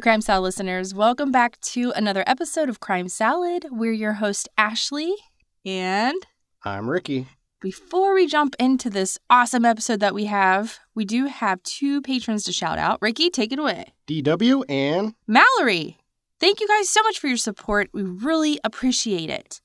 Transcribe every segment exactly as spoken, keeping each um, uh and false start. Hey, Crime Salad listeners. Welcome back to another episode of Crime Salad. We're your host, Ashley. And I'm Ricky. Before we jump into this awesome episode that we have, we do have two patrons to shout out. Ricky, take it away. D W and Mallory. Thank you guys so much for your support. We really appreciate it.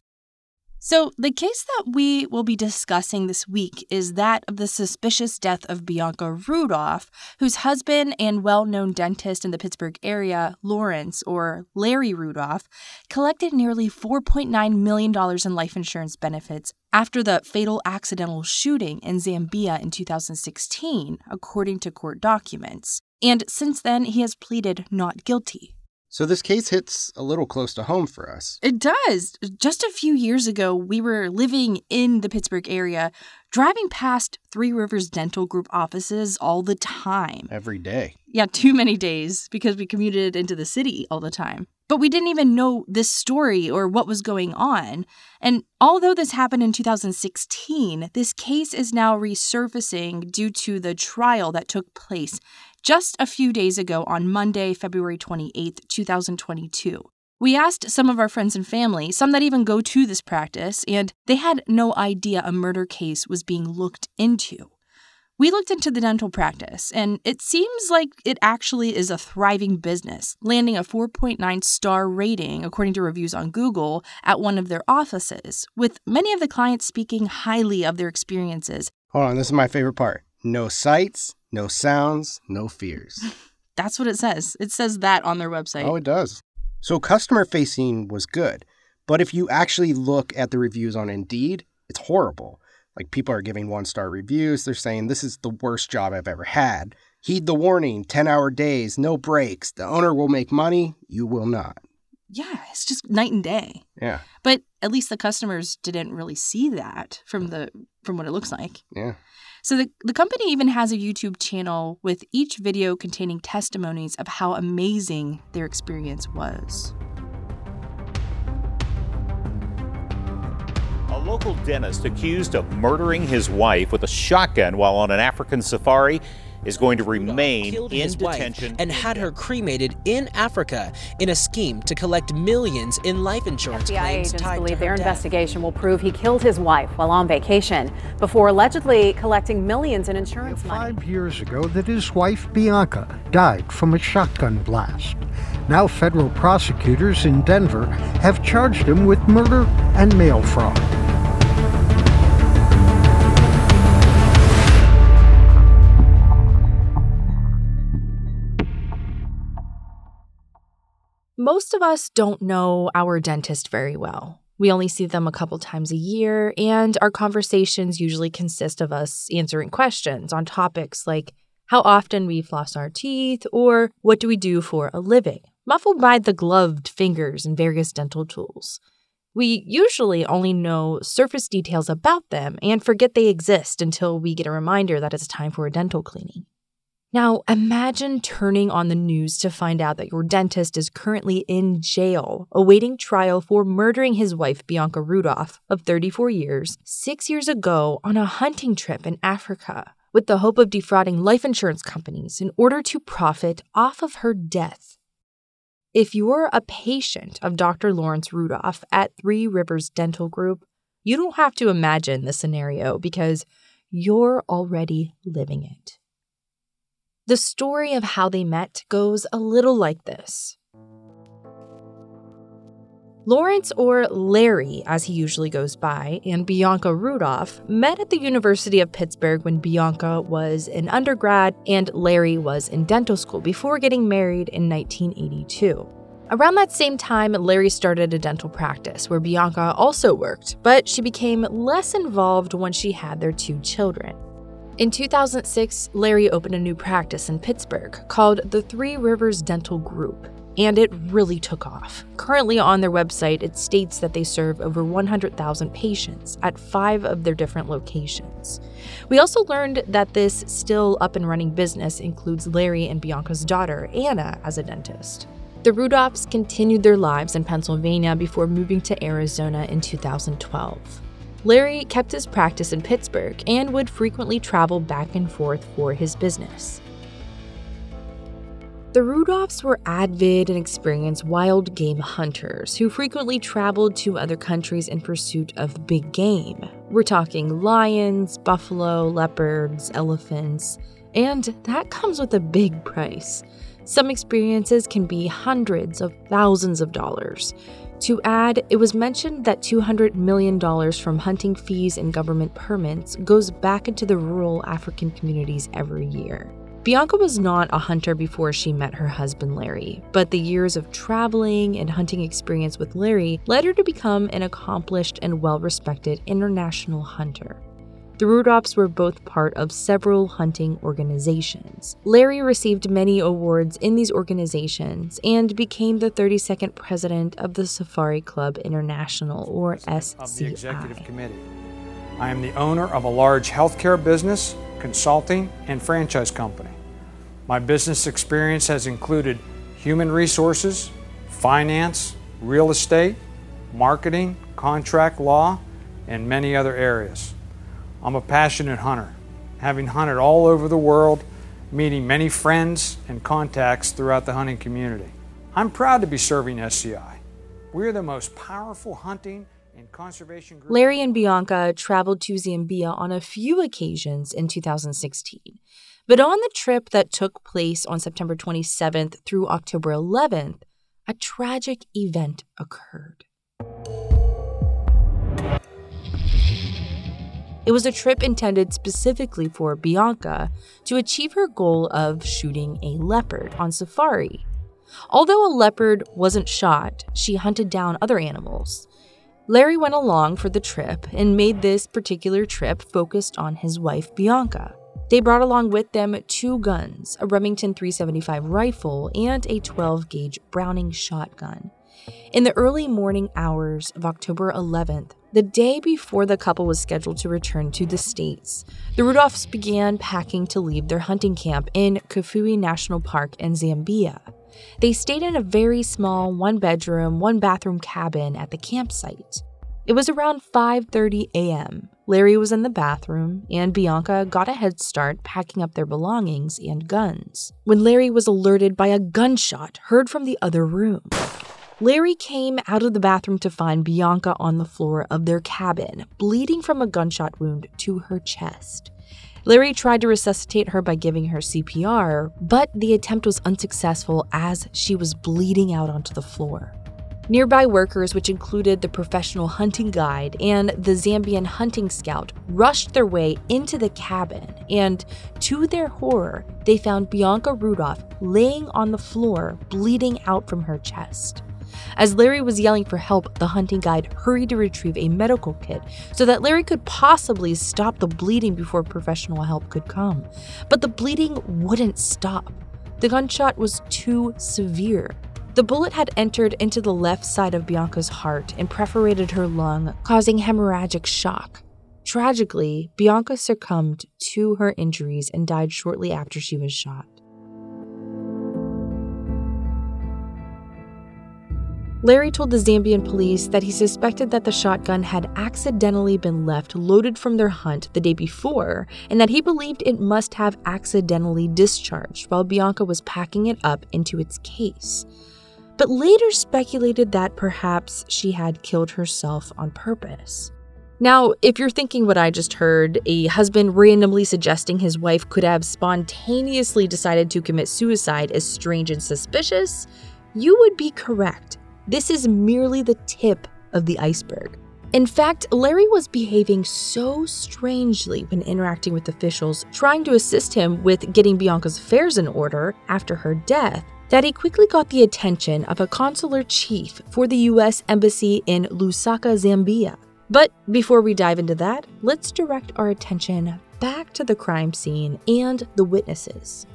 So the case that we will be discussing this week is that of the suspicious death of Bianca Rudolph, whose husband and well-known dentist in the Pittsburgh area, Lawrence, or Larry Rudolph, collected nearly four point nine million dollars in life insurance benefits after the fatal accidental shooting in Zambia in two thousand sixteen, according to court documents. And since then, he has pleaded not guilty. So this case hits a little close to home for us. It does. Just a few years ago, we were living in the Pittsburgh area, driving past Three Rivers Dental Group offices all the time. Every day. Yeah, too many days because we commuted into the city all the time. But we didn't even know this story or what was going on. And although this happened in two thousand sixteen, this case is now resurfacing due to the trial that took place just a few days ago on Monday, February twenty-eighth, two thousand twenty-two. We asked some of our friends and family, some that even go to this practice, and they had no idea a murder case was being looked into. We looked into the dental practice, and it seems like it actually is a thriving business, landing a four point nine star rating, according to reviews on Google, at one of their offices, with many of the clients speaking highly of their experiences. Hold on, this is my favorite part. No sights. No sounds, no fears. That's what it says. It says that on their website. Oh, it does. So customer facing was good. But if you actually look at the reviews on Indeed, it's horrible. Like people are giving one-star reviews. They're saying, this is the worst job I've ever had. Heed the warning, ten-hour days, no breaks. The owner will make money. You will not. Yeah, it's just night and day. Yeah. But at least the customers didn't really see that from the from what it looks like. Yeah. So the, the company even has a YouTube channel with each video containing testimonies of how amazing their experience was. A local dentist accused of murdering his wife with a shotgun while on an African safari is going to remain in his detention wife and had her cremated in Africa in a scheme to collect millions in life insurance F B I claims agents tied believe to their death. Investigation will prove he killed his wife while on vacation before allegedly collecting millions in insurance money. Five years ago that his wife Bianca died from a shotgun blast. Now federal prosecutors in Denver have charged him with murder and mail fraud. Most of us don't know our dentist very well. We only see them a couple times a year, and our conversations usually consist of us answering questions on topics like how often we floss our teeth or what do we do for a living, muffled by the gloved fingers and various dental tools. We usually only know surface details about them and forget they exist until we get a reminder that it's time for a dental cleaning. Now, imagine turning on the news to find out that your dentist is currently in jail, awaiting trial for murdering his wife, Bianca Rudolph, of thirty-four years, six years ago on a hunting trip in Africa, with the hope of defrauding life insurance companies in order to profit off of her death. If you're a patient of Doctor Lawrence Rudolph at Three Rivers Dental Group, you don't have to imagine the scenario because you're already living it. The story of how they met goes a little like this. Lawrence, or Larry, as he usually goes by, and Bianca Rudolph met at the University of Pittsburgh when Bianca was an undergrad and Larry was in dental school before getting married in nineteen eighty-two. Around that same time, Larry started a dental practice where Bianca also worked, but she became less involved once she had their two children. In two thousand six, Larry opened a new practice in Pittsburgh called the Three Rivers Dental Group, and it really took off. Currently on their website, it states that they serve over one hundred thousand patients at five of their different locations. We also learned that this still up and running business includes Larry and Bianca's daughter, Anna, as a dentist. The Rudolphs continued their lives in Pennsylvania before moving to Arizona in two thousand twelve. Larry kept his practice in Pittsburgh and would frequently travel back and forth for his business. The Rudolphs were avid and experienced wild game hunters who frequently traveled to other countries in pursuit of big game. We're talking lions, buffalo, leopards, elephants, and that comes with a big price. Some experiences can be hundreds of thousands of dollars. To add, it was mentioned that two hundred million dollars from hunting fees and government permits goes back into the rural African communities every year. Bianca was not a hunter before she met her husband Larry, but the years of traveling and hunting experience with Larry led her to become an accomplished and well-respected international hunter. The Rudolphs were both part of several hunting organizations. Larry received many awards in these organizations and became the thirty-second president of the Safari Club International, or S C I. Of the executive committee. I am the owner of a large healthcare business, consulting, and franchise company. My business experience has included human resources, finance, real estate, marketing, contract law, and many other areas. I'm a passionate hunter, having hunted all over the world, meeting many friends and contacts throughout the hunting community. I'm proud to be serving S C I. We're the most powerful hunting and conservation group. Larry and Bianca traveled to Zambia on a few occasions in two thousand sixteen. But on the trip that took place on September twenty-seventh through October eleventh, a tragic event occurred. It was a trip intended specifically for Bianca to achieve her goal of shooting a leopard on safari. Although a leopard wasn't shot, she hunted down other animals. Larry went along for the trip and made this particular trip focused on his wife, Bianca. They brought along with them two guns, a Remington three seventy-five rifle and a twelve gauge Browning shotgun. In the early morning hours of October eleventh, the day before the couple was scheduled to return to the States, the Rudolphs began packing to leave their hunting camp in Kafue National Park in Zambia. They stayed in a very small one-bedroom, one-bathroom cabin at the campsite. It was around five thirty a.m. Larry was in the bathroom, and Bianca got a head start packing up their belongings and guns, when Larry was alerted by a gunshot heard from the other room. Larry came out of the bathroom to find Bianca on the floor of their cabin, bleeding from a gunshot wound to her chest. Larry tried to resuscitate her by giving her C P R, but the attempt was unsuccessful as she was bleeding out onto the floor. Nearby workers, which included the professional hunting guide and the Zambian hunting scout, rushed their way into the cabin, and to their horror, they found Bianca Rudolph laying on the floor, bleeding out from her chest. As Larry was yelling for help, the hunting guide hurried to retrieve a medical kit so that Larry could possibly stop the bleeding before professional help could come. But the bleeding wouldn't stop. The gunshot was too severe. The bullet had entered into the left side of Bianca's heart and perforated her lung, causing hemorrhagic shock. Tragically, Bianca succumbed to her injuries and died shortly after she was shot. Larry told the Zambian police that he suspected that the shotgun had accidentally been left loaded from their hunt the day before, and that he believed it must have accidentally discharged while Bianca was packing it up into its case. But later speculated that perhaps she had killed herself on purpose. Now, if you're thinking what I just heard, a husband randomly suggesting his wife could have spontaneously decided to commit suicide is strange and suspicious, you would be correct. This is merely the tip of the iceberg. In fact, Larry was behaving so strangely when interacting with officials trying to assist him with getting Bianca's affairs in order after her death that he quickly got the attention of a consular chief for the U S Embassy in Lusaka, Zambia. But before we dive into that, let's direct our attention back to the crime scene and the witnesses.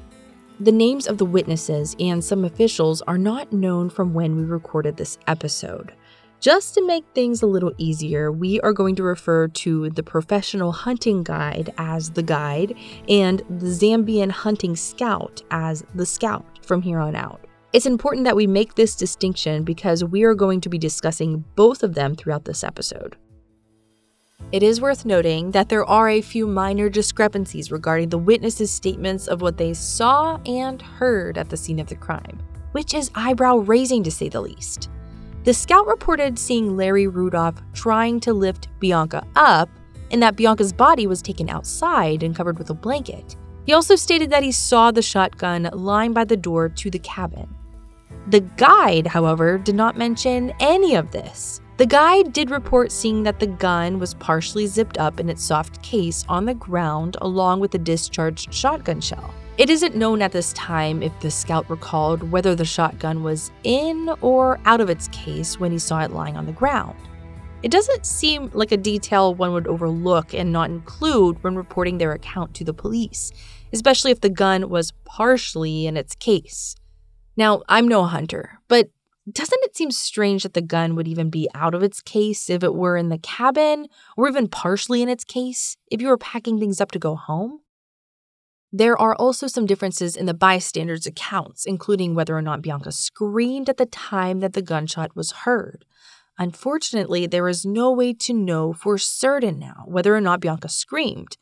The names of the witnesses and some officials are not known from when we recorded this episode. Just to make things a little easier, we are going to refer to the professional hunting guide as the guide and the Zambian hunting scout as the scout from here on out. It's important that we make this distinction because we are going to be discussing both of them throughout this episode. It is worth noting that there are a few minor discrepancies regarding the witnesses' statements of what they saw and heard at the scene of the crime, which is eyebrow-raising to say the least. The scout reported seeing Larry Rudolph trying to lift Bianca up and that Bianca's body was taken outside and covered with a blanket. He also stated that he saw the shotgun lying by the door to the cabin. The guide, however, did not mention any of this. The guide did report seeing that the gun was partially zipped up in its soft case on the ground along with the discharged shotgun shell. It isn't known at this time if the scout recalled whether the shotgun was in or out of its case when he saw it lying on the ground. It doesn't seem like a detail one would overlook and not include when reporting their account to the police, especially if the gun was partially in its case. Now, I'm no hunter, but doesn't it seem strange that the gun would even be out of its case if it were in the cabin, or even partially in its case if you were packing things up to go home? There are also some differences in the bystanders' accounts, including whether or not Bianca screamed at the time that the gunshot was heard. Unfortunately, there is no way to know for certain now whether or not Bianca screamed.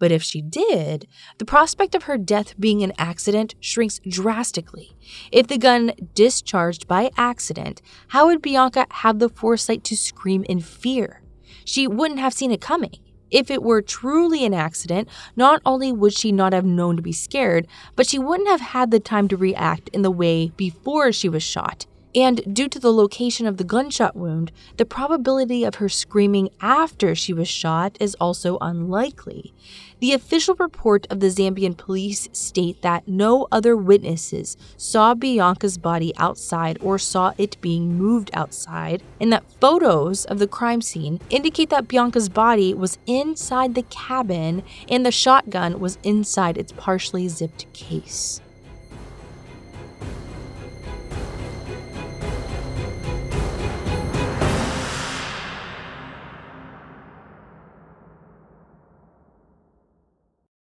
But if she did, the prospect of her death being an accident shrinks drastically. If the gun discharged by accident, how would Bianca have the foresight to scream in fear? She wouldn't have seen it coming. If it were truly an accident, not only would she not have known to be scared, but she wouldn't have had the time to react in the way before she was shot. And due to the location of the gunshot wound, the probability of her screaming after she was shot is also unlikely. The official report of the Zambian police state that no other witnesses saw Bianca's body outside or saw it being moved outside, and that photos of the crime scene indicate that Bianca's body was inside the cabin and the shotgun was inside its partially zipped case.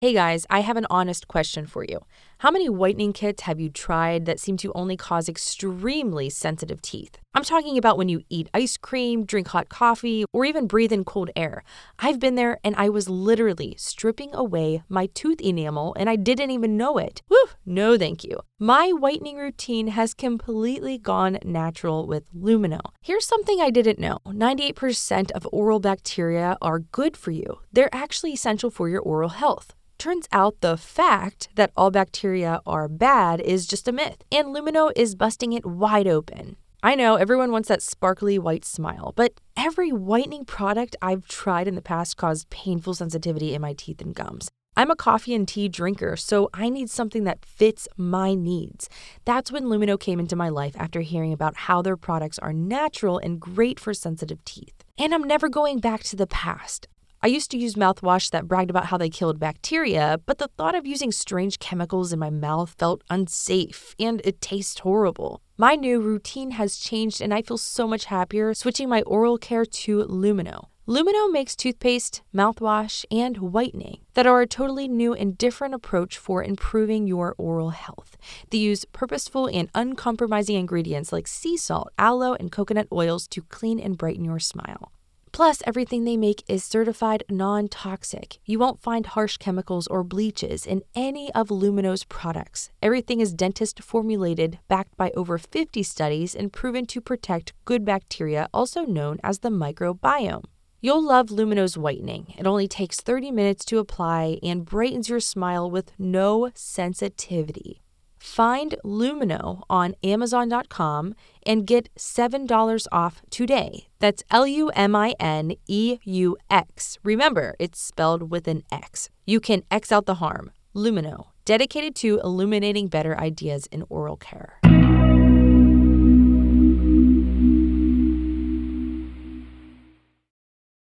Hey guys, I have an honest question for you. How many whitening kits have you tried that seem to only cause extremely sensitive teeth? I'm talking about when you eat ice cream, drink hot coffee, or even breathe in cold air. I've been there and I was literally stripping away my tooth enamel and I didn't even know it. Whew, no thank you. My whitening routine has completely gone natural with Lumineux. Here's something I didn't know. ninety-eight percent of oral bacteria are good for you. They're actually essential for your oral health. Turns out the fact that all bacteria are bad is just a myth, and Lumineux is busting it wide open. I know everyone wants that sparkly white smile, but every whitening product I've tried in the past caused painful sensitivity in my teeth and gums. I'm a coffee and tea drinker, so I need something that fits my needs. That's when Lumineux came into my life after hearing about how their products are natural and great for sensitive teeth. And I'm never going back to the past. I used to use mouthwash that bragged about how they killed bacteria, but the thought of using strange chemicals in my mouth felt unsafe, and it tastes horrible. My new routine has changed, and I feel so much happier switching my oral care to Lumineux. Lumineux makes toothpaste, mouthwash, and whitening that are a totally new and different approach for improving your oral health. They use purposeful and uncompromising ingredients like sea salt, aloe, and coconut oils to clean and brighten your smile. Plus, everything they make is certified non-toxic. You won't find harsh chemicals or bleaches in any of Lumineux's products. Everything is dentist-formulated, backed by over fifty studies, and proven to protect good bacteria, also known as the microbiome. You'll love Lumineux's whitening. It only takes thirty minutes to apply and brightens your smile with no sensitivity. Find Lumineux on Amazon dot com and get seven dollars off today. That's L U M I N E U X. Remember, it's spelled with an X. You can X out the harm. Lumineux, dedicated to illuminating better ideas in oral care.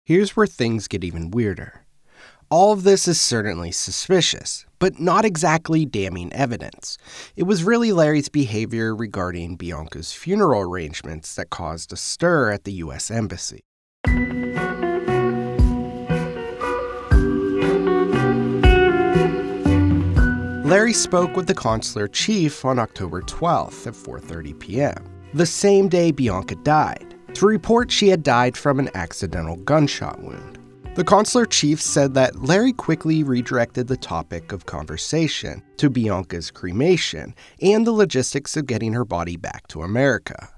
Here's where things get even weirder. All of this is certainly suspicious, but not exactly damning evidence. It was really Larry's behavior regarding Bianca's funeral arrangements that caused a stir at the U S Embassy. Larry spoke with the consular chief on October twelfth at four thirty p.m., the same day Bianca died, to report she had died from an accidental gunshot wound. The consular chief said that Larry quickly redirected the topic of conversation to Bianca's cremation and the logistics of getting her body back to America.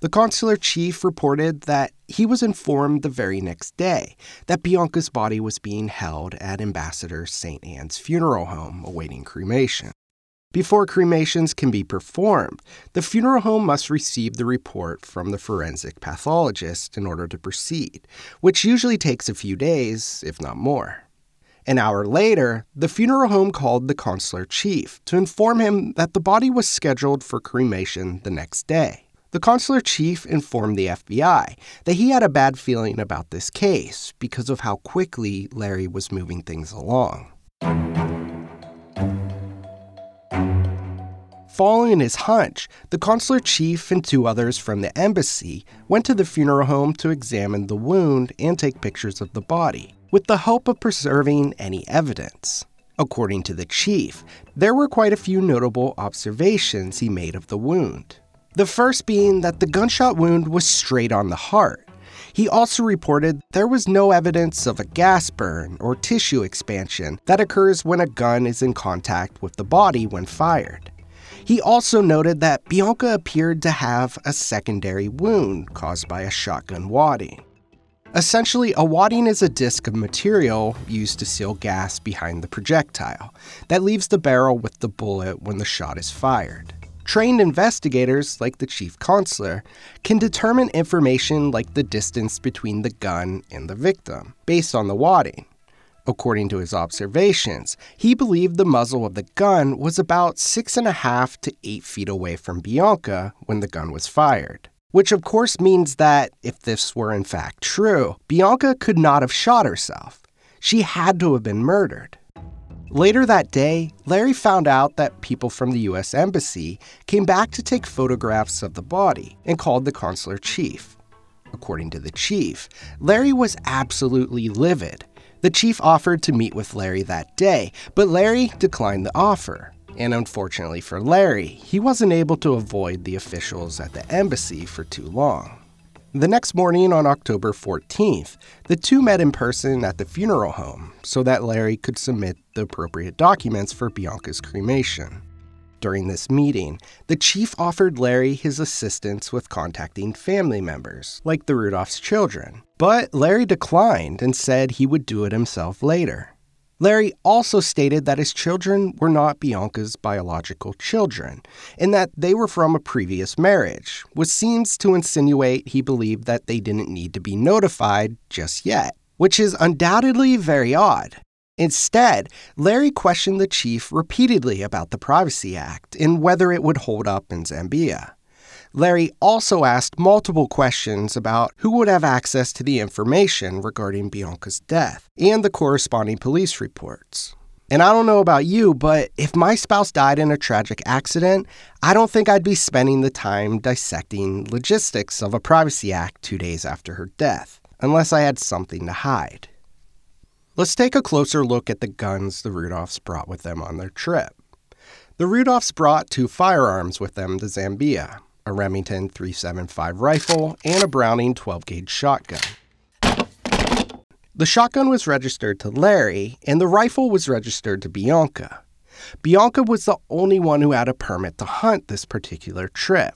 The consular chief reported that he was informed the very next day that Bianca's body was being held at Ambassador Saint Anne's funeral home awaiting cremation. Before cremations can be performed, the funeral home must receive the report from the forensic pathologist in order to proceed, which usually takes a few days, if not more. An hour later, the funeral home called the consular chief to inform him that the body was scheduled for cremation the next day. The consular chief informed the F B I that he had a bad feeling about this case because of how quickly Larry was moving things along. Following his hunch, the consular chief and two others from the embassy went to the funeral home to examine the wound and take pictures of the body, with the hope of preserving any evidence. According to the chief, there were quite a few notable observations he made of the wound. The first being that the gunshot wound was straight on the heart. He also reported there was no evidence of a gas burn or tissue expansion that occurs when a gun is in contact with the body when fired. He also noted that Bianca appeared to have a secondary wound caused by a shotgun wadding. Essentially, a wadding is a disc of material used to seal gas behind the projectile that leaves the barrel with the bullet when the shot is fired. Trained investigators, like the chief consular, can determine information like the distance between the gun and the victim based on the wadding. According to his observations, he believed the muzzle of the gun was about six and a half to eight feet away from Bianca when the gun was fired, which of course means that, if this were in fact true, Bianca could not have shot herself. She had to have been murdered. Later that day, Larry found out that people from the U S Embassy came back to take photographs of the body and called the consular chief. According to the chief, Larry was absolutely livid. The chief offered to meet with Larry that day, but Larry declined the offer. And unfortunately for Larry, he wasn't able to avoid the officials at the embassy for too long. The next morning on October fourteenth, the two met in person at the funeral home so that Larry could submit the appropriate documents for Bianca's cremation. During this meeting, the chief offered Larry his assistance with contacting family members, like the Rudolph's children, but Larry declined and said he would do it himself later. Larry also stated that his children were not Bianca's biological children, and that they were from a previous marriage, which seems to insinuate he believed that they didn't need to be notified just yet, which is undoubtedly very odd. Instead, Larry questioned the chief repeatedly about the Privacy Act and whether it would hold up in Zambia. Larry also asked multiple questions about who would have access to the information regarding Bianca's death and the corresponding police reports. And I don't know about you, but if my spouse died in a tragic accident, I don't think I'd be spending the time dissecting logistics of a Privacy Act two days after her death, unless I had something to hide. Let's take a closer look at the guns the Rudolphs brought with them on their trip. The Rudolphs brought two firearms with them to Zambia, a Remington three seventy-five rifle and a Browning twelve gauge shotgun. The shotgun was registered to Larry, and the rifle was registered to Bianca. Bianca was the only one who had a permit to hunt this particular trip,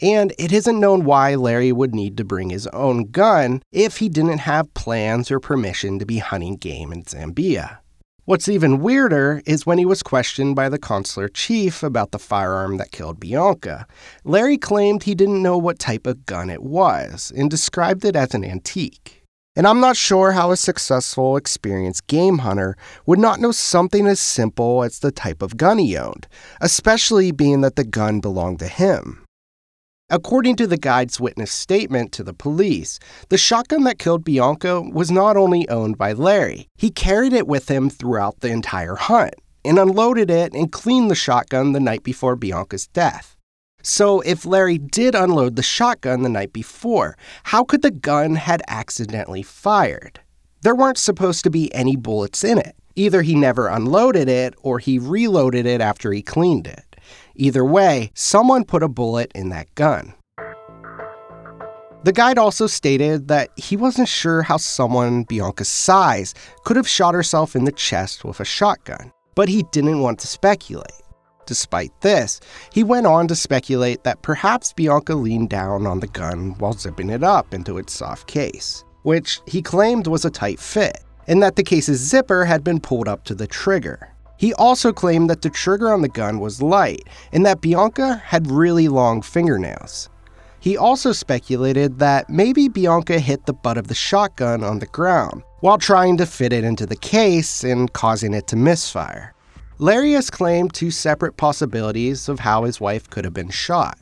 and it isn't known why Larry would need to bring his own gun if he didn't have plans or permission to be hunting game in Zambia. What's even weirder is when he was questioned by the consular chief about the firearm that killed Bianca, Larry claimed he didn't know what type of gun it was and described it as an antique. And I'm not sure how a successful, experienced game hunter would not know something as simple as the type of gun he owned, especially being that the gun belonged to him. According to the guide's witness statement to the police, the shotgun that killed Bianca was not only owned by Larry, he carried it with him throughout the entire hunt and unloaded it and cleaned the shotgun the night before Bianca's death. So if Larry did unload the shotgun the night before, how could the gun had accidentally fired? There weren't supposed to be any bullets in it. Either he never unloaded it or he reloaded it after he cleaned it. Either way, someone put a bullet in that gun. The guide also stated that he wasn't sure how someone Bianca's size could have shot herself in the chest with a shotgun, but he didn't want to speculate. Despite this, he went on to speculate that perhaps Bianca leaned down on the gun while zipping it up into its soft case, which he claimed was a tight fit, and that the case's zipper had been pulled up to the trigger. He also claimed that the trigger on the gun was light, and that Bianca had really long fingernails. He also speculated that maybe Bianca hit the butt of the shotgun on the ground while trying to fit it into the case and causing it to misfire. Larius claimed two separate possibilities of how his wife could have been shot.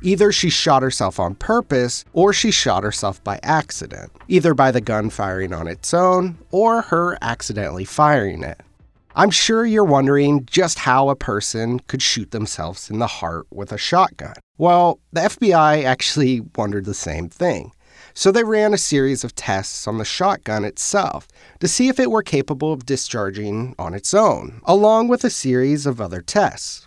Either she shot herself on purpose, or she shot herself by accident, either by the gun firing on its own, or her accidentally firing it. I'm sure you're wondering just how a person could shoot themselves in the heart with a shotgun. Well, the F B I actually wondered the same thing. So they ran a series of tests on the shotgun itself to see if it were capable of discharging on its own, along with a series of other tests.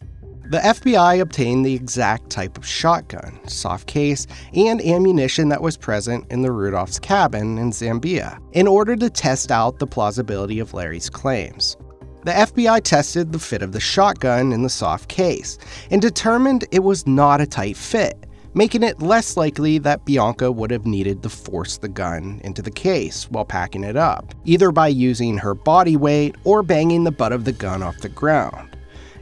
The F B I obtained the exact type of shotgun, soft case, and ammunition that was present in the Rudolph's cabin in Zambia in order to test out the plausibility of Larry's claims. The F B I tested the fit of the shotgun in the soft case and determined it was not a tight fit, making it less likely that Bianca would have needed to force the gun into the case while packing it up, either by using her body weight or banging the butt of the gun off the ground.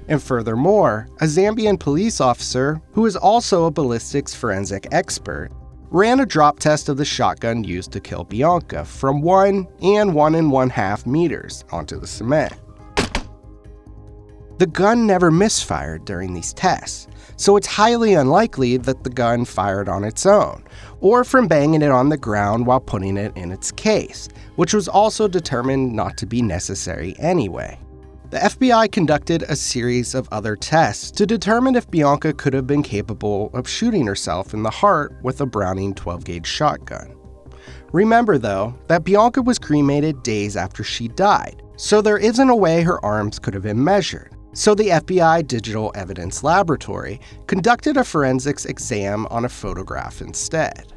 And furthermore, a Zambian police officer, who is also a ballistics forensic expert, ran a drop test of the shotgun used to kill Bianca from one and one and one half meters onto the cement. The gun never misfired during these tests, so it's highly unlikely that the gun fired on its own, or from banging it on the ground while putting it in its case, which was also determined not to be necessary anyway. The F B I conducted a series of other tests to determine if Bianca could have been capable of shooting herself in the heart with a Browning twelve gauge shotgun. Remember, though, that Bianca was cremated days after she died, so there isn't a way her arms could have been measured. So the F B I Digital Evidence Laboratory conducted a forensics exam on a photograph instead.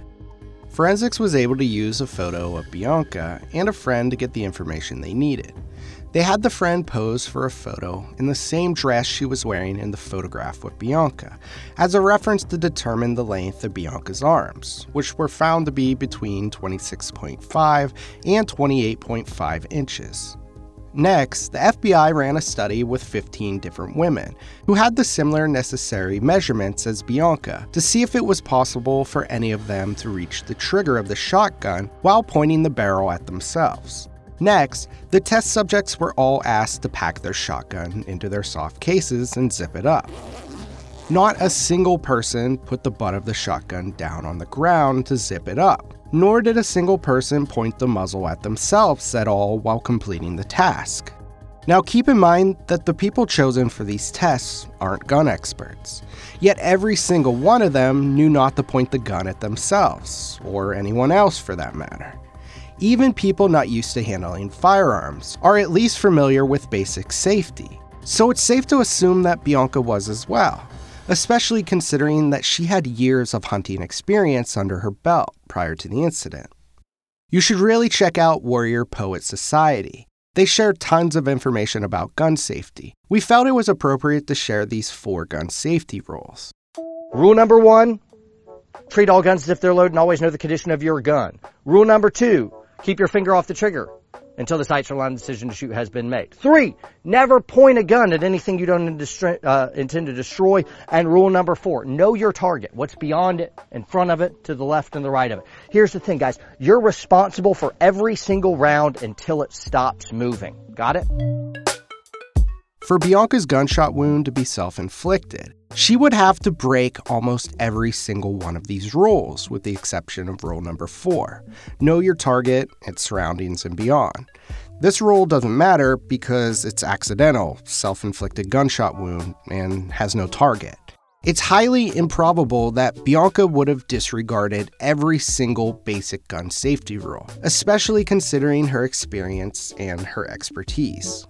Forensics was able to use a photo of Bianca and a friend to get the information they needed. They had the friend pose for a photo in the same dress she was wearing in the photograph with Bianca, as a reference to determine the length of Bianca's arms, which were found to be between twenty-six point five and twenty-eight point five inches. Next, the F B I ran a study with fifteen different women who had the similar necessary measurements as Bianca to see if it was possible for any of them to reach the trigger of the shotgun while pointing the barrel at themselves. Next, the test subjects were all asked to pack their shotgun into their soft cases and zip it up. Not a single person put the butt of the shotgun down on the ground to zip it up, nor did a single person point the muzzle at themselves at all while completing the task. Now keep in mind that the people chosen for these tests aren't gun experts, yet every single one of them knew not to point the gun at themselves, or anyone else for that matter. Even people not used to handling firearms are at least familiar with basic safety, so it's safe to assume that Bianca was as well, especially considering that she had years of hunting experience under her belt prior to the incident. You should really check out Warrior Poet Society. They share tons of information about gun safety. We felt it was appropriate to share these four gun safety rules. Rule number one, treat all guns as if they're loaded and always know the condition of your gun. Rule number two, keep your finger off the trigger until the sights or line of decision to shoot has been made. Three, never point a gun at anything you don't indestri- uh, intend to destroy. And rule number four, know your target, what's beyond it, in front of it, to the left and the right of it. Here's the thing, guys. You're responsible for every single round until it stops moving. Got it? For Bianca's gunshot wound to be self-inflicted, she would have to break almost every single one of these rules, with the exception of rule number four, know your target, its surroundings, and beyond. This rule doesn't matter because it's accidental, self-inflicted gunshot wound, and has no target. It's highly improbable that Bianca would have disregarded every single basic gun safety rule, especially considering her experience and her expertise.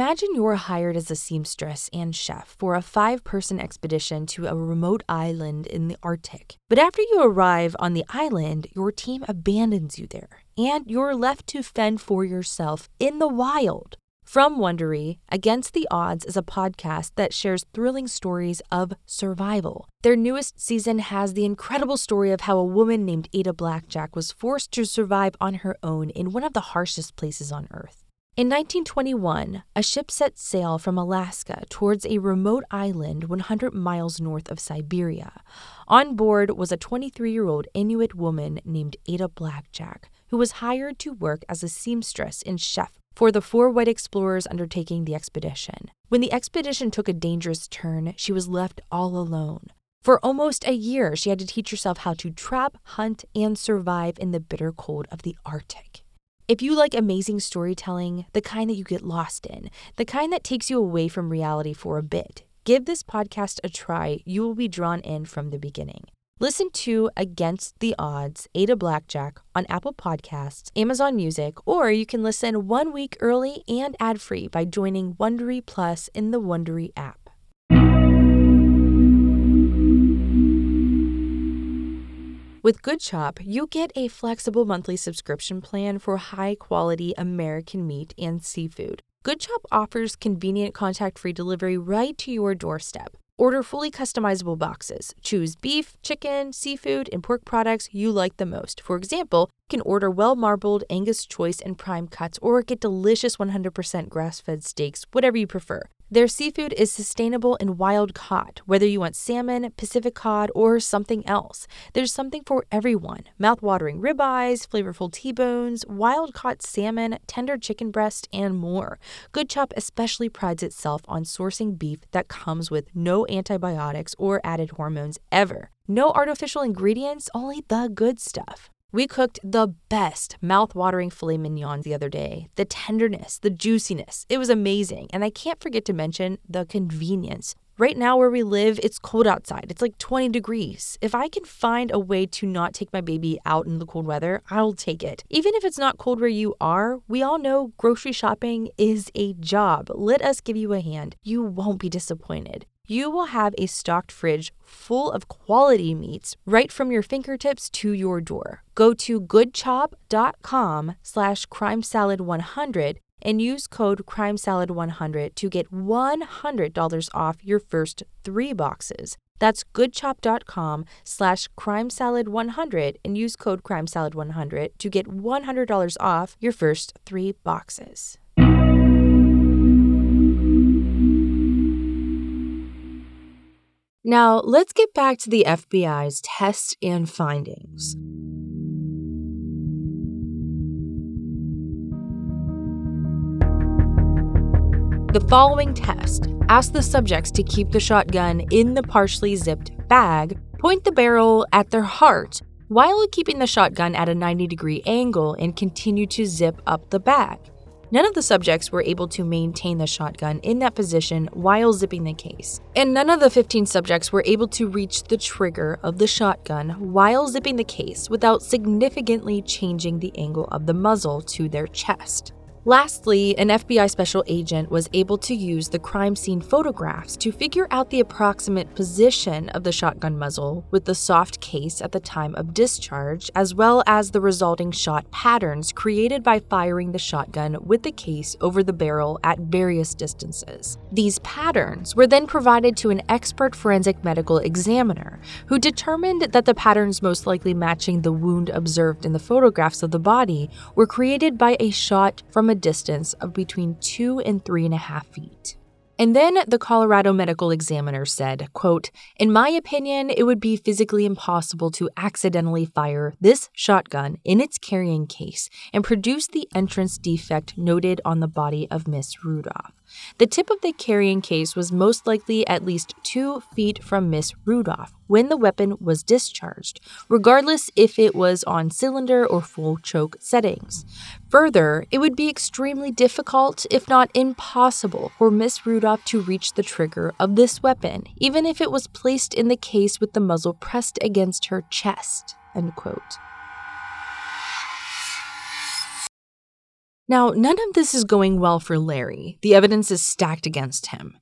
Imagine you're hired as a seamstress and chef for a five-person expedition to a remote island in the Arctic. But after you arrive on the island, your team abandons you there, and you're left to fend for yourself in the wild. From Wondery, Against the Odds is a podcast that shares thrilling stories of survival. Their newest season has the incredible story of how a woman named Ada Blackjack was forced to survive on her own in one of the harshest places on Earth. In nineteen twenty-one, a ship set sail from Alaska towards a remote island one hundred miles north of Siberia. On board was a twenty-three-year-old Inuit woman named Ada Blackjack, who was hired to work as a seamstress and chef for the four white explorers undertaking the expedition. When the expedition took a dangerous turn, she was left all alone. For almost a year, she had to teach herself how to trap, hunt, and survive in the bitter cold of the Arctic. If you like amazing storytelling, the kind that you get lost in, the kind that takes you away from reality for a bit, give this podcast a try. You will be drawn in from the beginning. Listen to Against the Odds, Ada Blackjack on Apple Podcasts, Amazon Music, or you can listen one week early and ad-free by joining Wondery Plus in the Wondery app. With Good Chop, you get a flexible monthly subscription plan for high-quality American meat and seafood. Good Chop offers convenient contact-free delivery right to your doorstep. Order fully customizable boxes. Choose beef, chicken, seafood, and pork products you like the most. For example, you can order well-marbled Angus choice and prime cuts or get delicious one hundred percent grass-fed steaks, whatever you prefer. Their seafood is sustainable and wild caught, whether you want salmon, Pacific cod, or something else. There's something for everyone. Mouth-watering ribeyes, flavorful T-bones, wild caught salmon, tender chicken breast, and more. Good Chop especially prides itself on sourcing beef that comes with no antibiotics or added hormones ever. No artificial ingredients, only the good stuff. We cooked the best mouth-watering filet mignon the other day. The tenderness, the juiciness, it was amazing. And I can't forget to mention the convenience. Right now where we live, it's cold outside. It's like twenty degrees. If I can find a way to not take my baby out in the cold weather, I'll take it. Even if it's not cold where you are, we all know grocery shopping is a job. Let us give you a hand. You won't be disappointed. You will have a stocked fridge full of quality meats right from your fingertips to your door. Go to goodchop.com slash crimesalad100 and use code crimesalad one hundred to get one hundred dollars off your first three boxes. That's goodchop.com slash crimesalad100 and use code crimesalad one hundred to get one hundred dollars off your first three boxes. Now, let's get back to the F B I's tests and findings. The following test asked the subjects to keep the shotgun in the partially zipped bag, point the barrel at their heart, while keeping the shotgun at a ninety-degree angle and continue to zip up the bag. None of the subjects were able to maintain the shotgun in that position while zipping the case, and none of the fifteen subjects were able to reach the trigger of the shotgun while zipping the case without significantly changing the angle of the muzzle to their chest. Lastly, an F B I special agent was able to use the crime scene photographs to figure out the approximate position of the shotgun muzzle with the soft case at the time of discharge, as well as the resulting shot patterns created by firing the shotgun with the case over the barrel at various distances. These patterns were then provided to an expert forensic medical examiner, who determined that the patterns most likely matching the wound observed in the photographs of the body were created by a shot from a distance of between two and three and a half feet. And then the Colorado medical examiner said, quote, "In my opinion, it would be physically impossible to accidentally fire this shotgun in its carrying case and produce the entrance defect noted on the body of Miss Rudolph. The tip of the carrying case was most likely at least two feet from Miss Rudolph when the weapon was discharged, regardless if it was on cylinder or full choke settings. Further, it would be extremely difficult, if not impossible, for Miss Rudolph to reach the trigger of this weapon, even if it was placed in the case with the muzzle pressed against her chest," end quote. Now, none of this is going well for Larry. The evidence is stacked against him.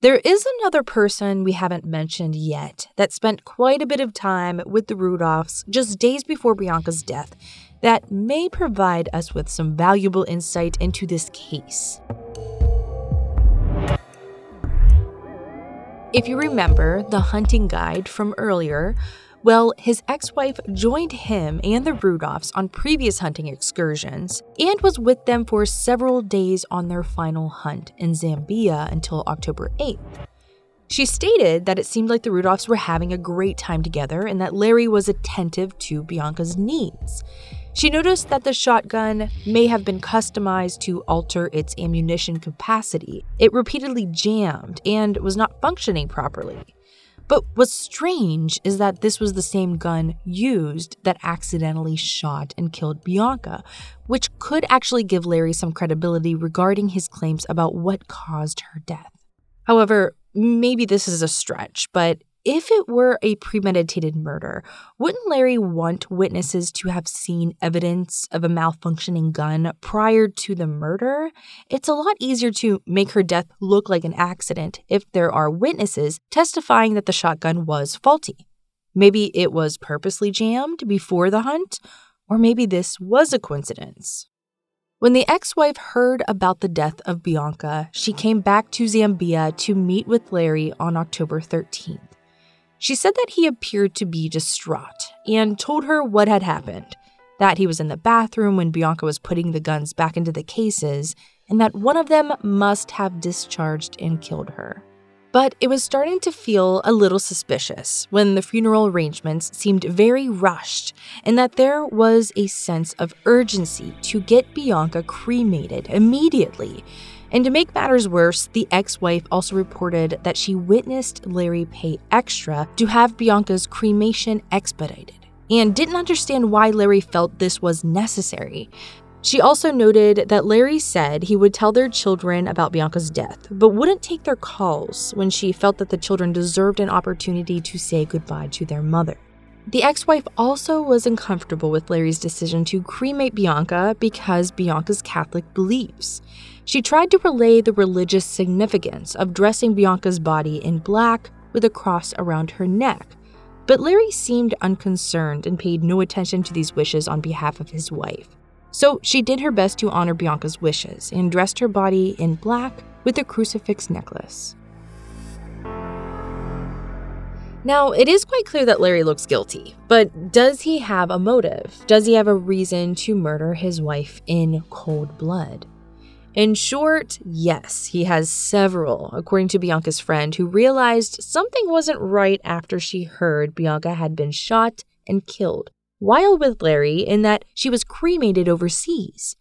There is another person we haven't mentioned yet that spent quite a bit of time with the Rudolphs just days before Bianca's death that may provide us with some valuable insight into this case. If you remember the hunting guide from earlier, well, his ex-wife joined him and the Rudolphs on previous hunting excursions and was with them for several days on their final hunt in Zambia until October eighth. She stated that it seemed like the Rudolphs were having a great time together and that Larry was attentive to Bianca's needs. She noticed that the shotgun may have been customized to alter its ammunition capacity. It repeatedly jammed and was not functioning properly. But what's strange is that this was the same gun used that accidentally shot and killed Bianca, which could actually give Larry some credibility regarding his claims about what caused her death. However, maybe this is a stretch, but if it were a premeditated murder, wouldn't Larry want witnesses to have seen evidence of a malfunctioning gun prior to the murder? It's a lot easier to make her death look like an accident if there are witnesses testifying that the shotgun was faulty. Maybe it was purposely jammed before the hunt, or maybe this was a coincidence. When the ex-wife heard about the death of Bianca, she came back to Zambia to meet with Larry on October thirteenth. She said that he appeared to be distraught and told her what had happened, that he was in the bathroom when Bianca was putting the guns back into the cases, and that one of them must have discharged and killed her. But it was starting to feel a little suspicious when the funeral arrangements seemed very rushed and that there was a sense of urgency to get Bianca cremated immediately. And to make matters worse, the ex-wife also reported that she witnessed Larry pay extra to have Bianca's cremation expedited and didn't understand why Larry felt this was necessary. She also noted that Larry said he would tell their children about Bianca's death, but wouldn't take their calls when she felt that the children deserved an opportunity to say goodbye to their mother. The ex-wife also was uncomfortable with Larry's decision to cremate Bianca because Bianca's Catholic beliefs. She tried to relay the religious significance of dressing Bianca's body in black with a cross around her neck, but Larry seemed unconcerned and paid no attention to these wishes on behalf of his wife. So she did her best to honor Bianca's wishes and dressed her body in black with a crucifix necklace. Now, it is quite clear that Larry looks guilty, but does he have a motive? Does he have a reason to murder his wife in cold blood? In short, yes, he has several, according to Bianca's friend, who realized something wasn't right after she heard Bianca had been shot and killed while with Larry, in that she was cremated overseas.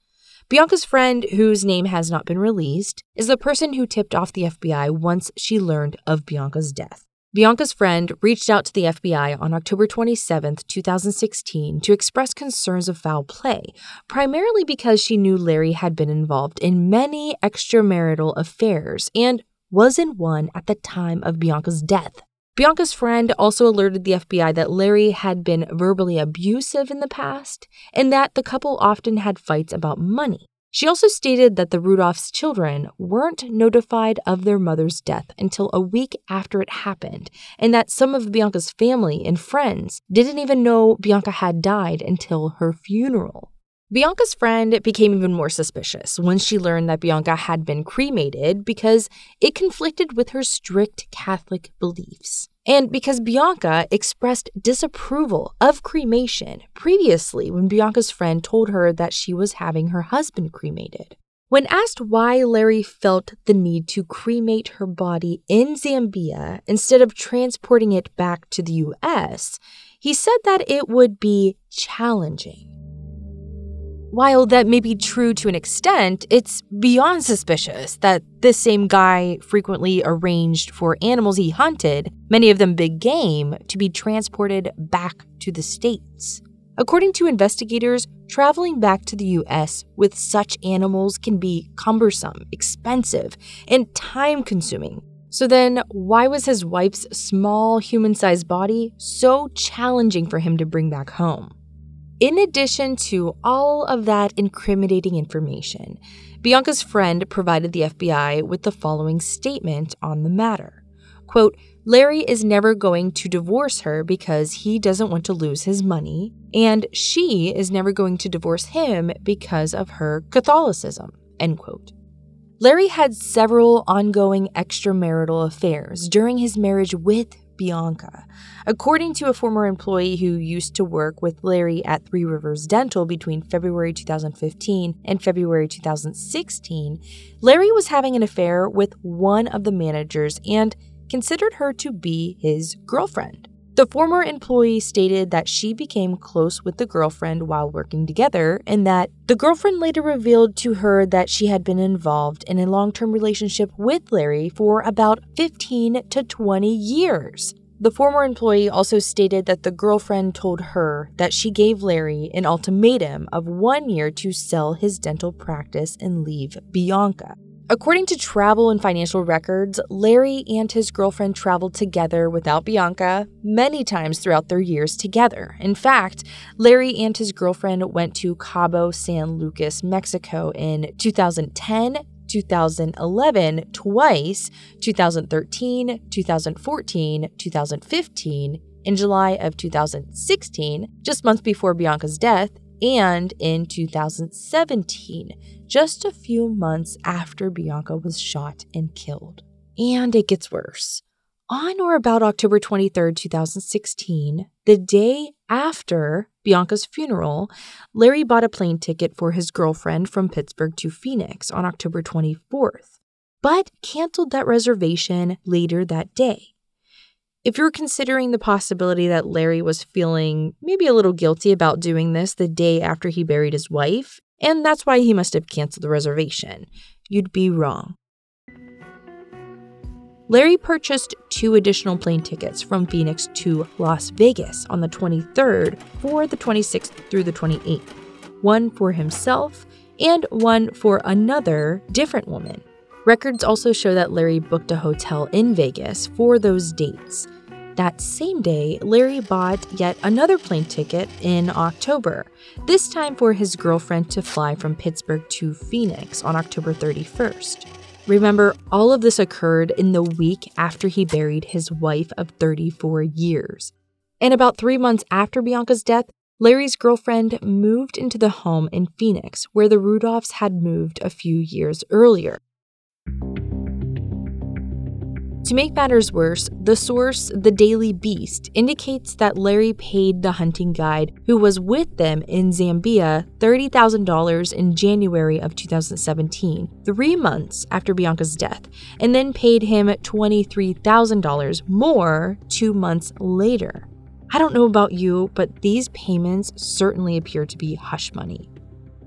Bianca's friend, whose name has not been released, is the person who tipped off the F B I once she learned of Bianca's death. Bianca's friend reached out to the F B I on October twenty-seventh, two thousand sixteen, to express concerns of foul play, primarily because she knew Larry had been involved in many extramarital affairs and was in one at the time of Bianca's death. Bianca's friend also alerted the F B I that Larry had been verbally abusive in the past and that the couple often had fights about money. She also stated that the Rudolphs' children weren't notified of their mother's death until a week after it happened, and that some of Bianca's family and friends didn't even know Bianca had died until her funeral. Bianca's friend became even more suspicious when she learned that Bianca had been cremated because it conflicted with her strict Catholic beliefs. And because Bianca expressed disapproval of cremation previously when Bianca's friend told her that she was having her husband cremated. When asked why Larry felt the need to cremate her body in Zambia instead of transporting it back to the U S, he said that it would be challenging. While that may be true to an extent, it's beyond suspicious that this same guy frequently arranged for animals he hunted, many of them big game, to be transported back to the States. According to investigators, traveling back to the U S with such animals can be cumbersome, expensive, and time-consuming. So then, why was his wife's small, human-sized body so challenging for him to bring back home? In addition to all of that incriminating information, Bianca's friend provided the F B I with the following statement on the matter. Quote, Larry is never going to divorce her because he doesn't want to lose his money, and she is never going to divorce him because of her Catholicism, end quote. Larry had several ongoing extramarital affairs during his marriage with Bianca. According to a former employee who used to work with Larry at Three Rivers Dental between February two thousand fifteen and February two thousand sixteen, Larry was having an affair with one of the managers and considered her to be his girlfriend. The former employee stated that she became close with the girlfriend while working together and that the girlfriend later revealed to her that she had been involved in a long-term relationship with Larry for about fifteen to twenty years. The former employee also stated that the girlfriend told her that she gave Larry an ultimatum of one year to sell his dental practice and leave Bianca. According to travel and financial records, Larry and his girlfriend traveled together without Bianca many times throughout their years together. In fact, Larry and his girlfriend went to Cabo San Lucas, Mexico in two thousand ten, two thousand eleven twice, two thousand thirteen, two thousand fourteen, two thousand fifteen, in July of two thousand sixteen, just months before Bianca's death, and in two thousand seventeen, just a few months after Bianca was shot and killed. And it gets worse. On or about October twenty-third, two thousand sixteen, the day after Bianca's funeral, Larry bought a plane ticket for his girlfriend from Pittsburgh to Phoenix on October twenty-fourth, but canceled that reservation later that day. If you're considering the possibility that Larry was feeling maybe a little guilty about doing this the day after he buried his wife, and that's why he must have canceled the reservation, you'd be wrong. Larry purchased two additional plane tickets from Phoenix to Las Vegas on the twenty-third for the twenty-sixth through the twenty-eighth, one for himself and one for another different woman. Records also show that Larry booked a hotel in Vegas for those dates. That same day, Larry bought yet another plane ticket in October, this time for his girlfriend to fly from Pittsburgh to Phoenix on October thirty-first. Remember, all of this occurred in the week after he buried his wife of thirty-four years. And about three months after Bianca's death, Larry's girlfriend moved into the home in Phoenix, where the Rudolphs had moved a few years earlier. To make matters worse, the source, The Daily Beast, indicates that Larry paid the hunting guide who was with them in Zambia thirty thousand dollars in January of two thousand seventeen, three months after Bianca's death, and then paid him twenty-three thousand dollars more two months later. I don't know about you, but these payments certainly appear to be hush money.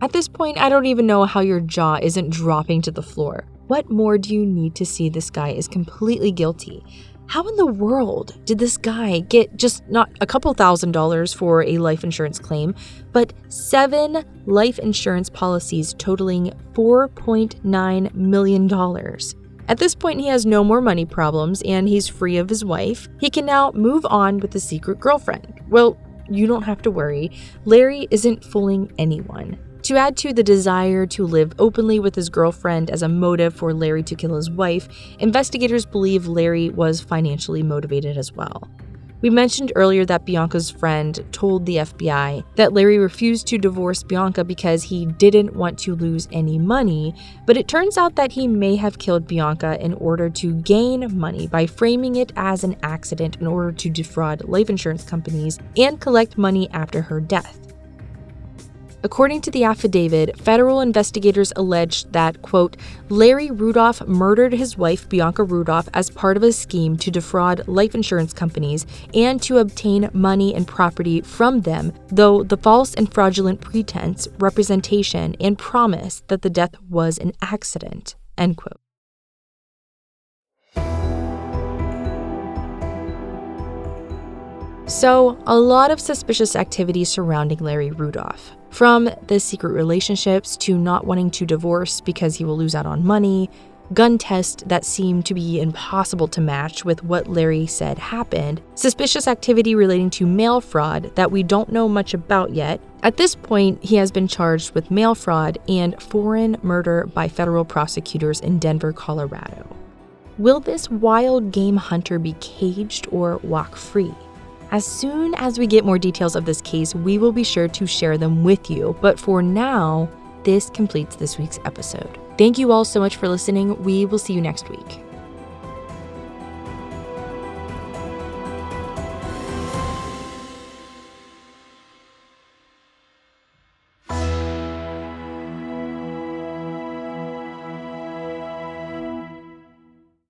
At this point, I don't even know how your jaw isn't dropping to the floor. What more do you need to see this guy is completely guilty? How in the world did this guy get just not a couple thousand dollars for a life insurance claim, but seven life insurance policies totaling four point nine million dollars? At this point, he has no more money problems and he's free of his wife. He can now move on with his secret girlfriend. Well, you don't have to worry. Larry isn't fooling anyone. To add to the desire to live openly with his girlfriend as a motive for Larry to kill his wife, investigators believe Larry was financially motivated as well. We mentioned earlier that Bianca's friend told the F B I that Larry refused to divorce Bianca because he didn't want to lose any money, but it turns out that he may have killed Bianca in order to gain money by framing it as an accident in order to defraud life insurance companies and collect money after her death. According to the affidavit, federal investigators alleged that, quote, Larry Rudolph murdered his wife Bianca Rudolph as part of a scheme to defraud life insurance companies and to obtain money and property from them, though the false and fraudulent pretense, representation, and promise that the death was an accident, end quote. So, a lot of suspicious activity surrounding Larry Rudolph. From the secret relationships to not wanting to divorce because he will lose out on money, gun test that seemed to be impossible to match with what Larry said happened, suspicious activity relating to mail fraud that we don't know much about yet. At this point, he has been charged with mail fraud and foreign murder by federal prosecutors in Denver, Colorado. Will this wild game hunter be caged or walk free? As soon as we get more details of this case, we will be sure to share them with you. But for now, this completes this week's episode. Thank you all so much for listening. We will see you next week.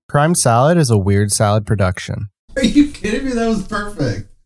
Crime Salad is a Weird Salad production. Are you kidding me? That was perfect.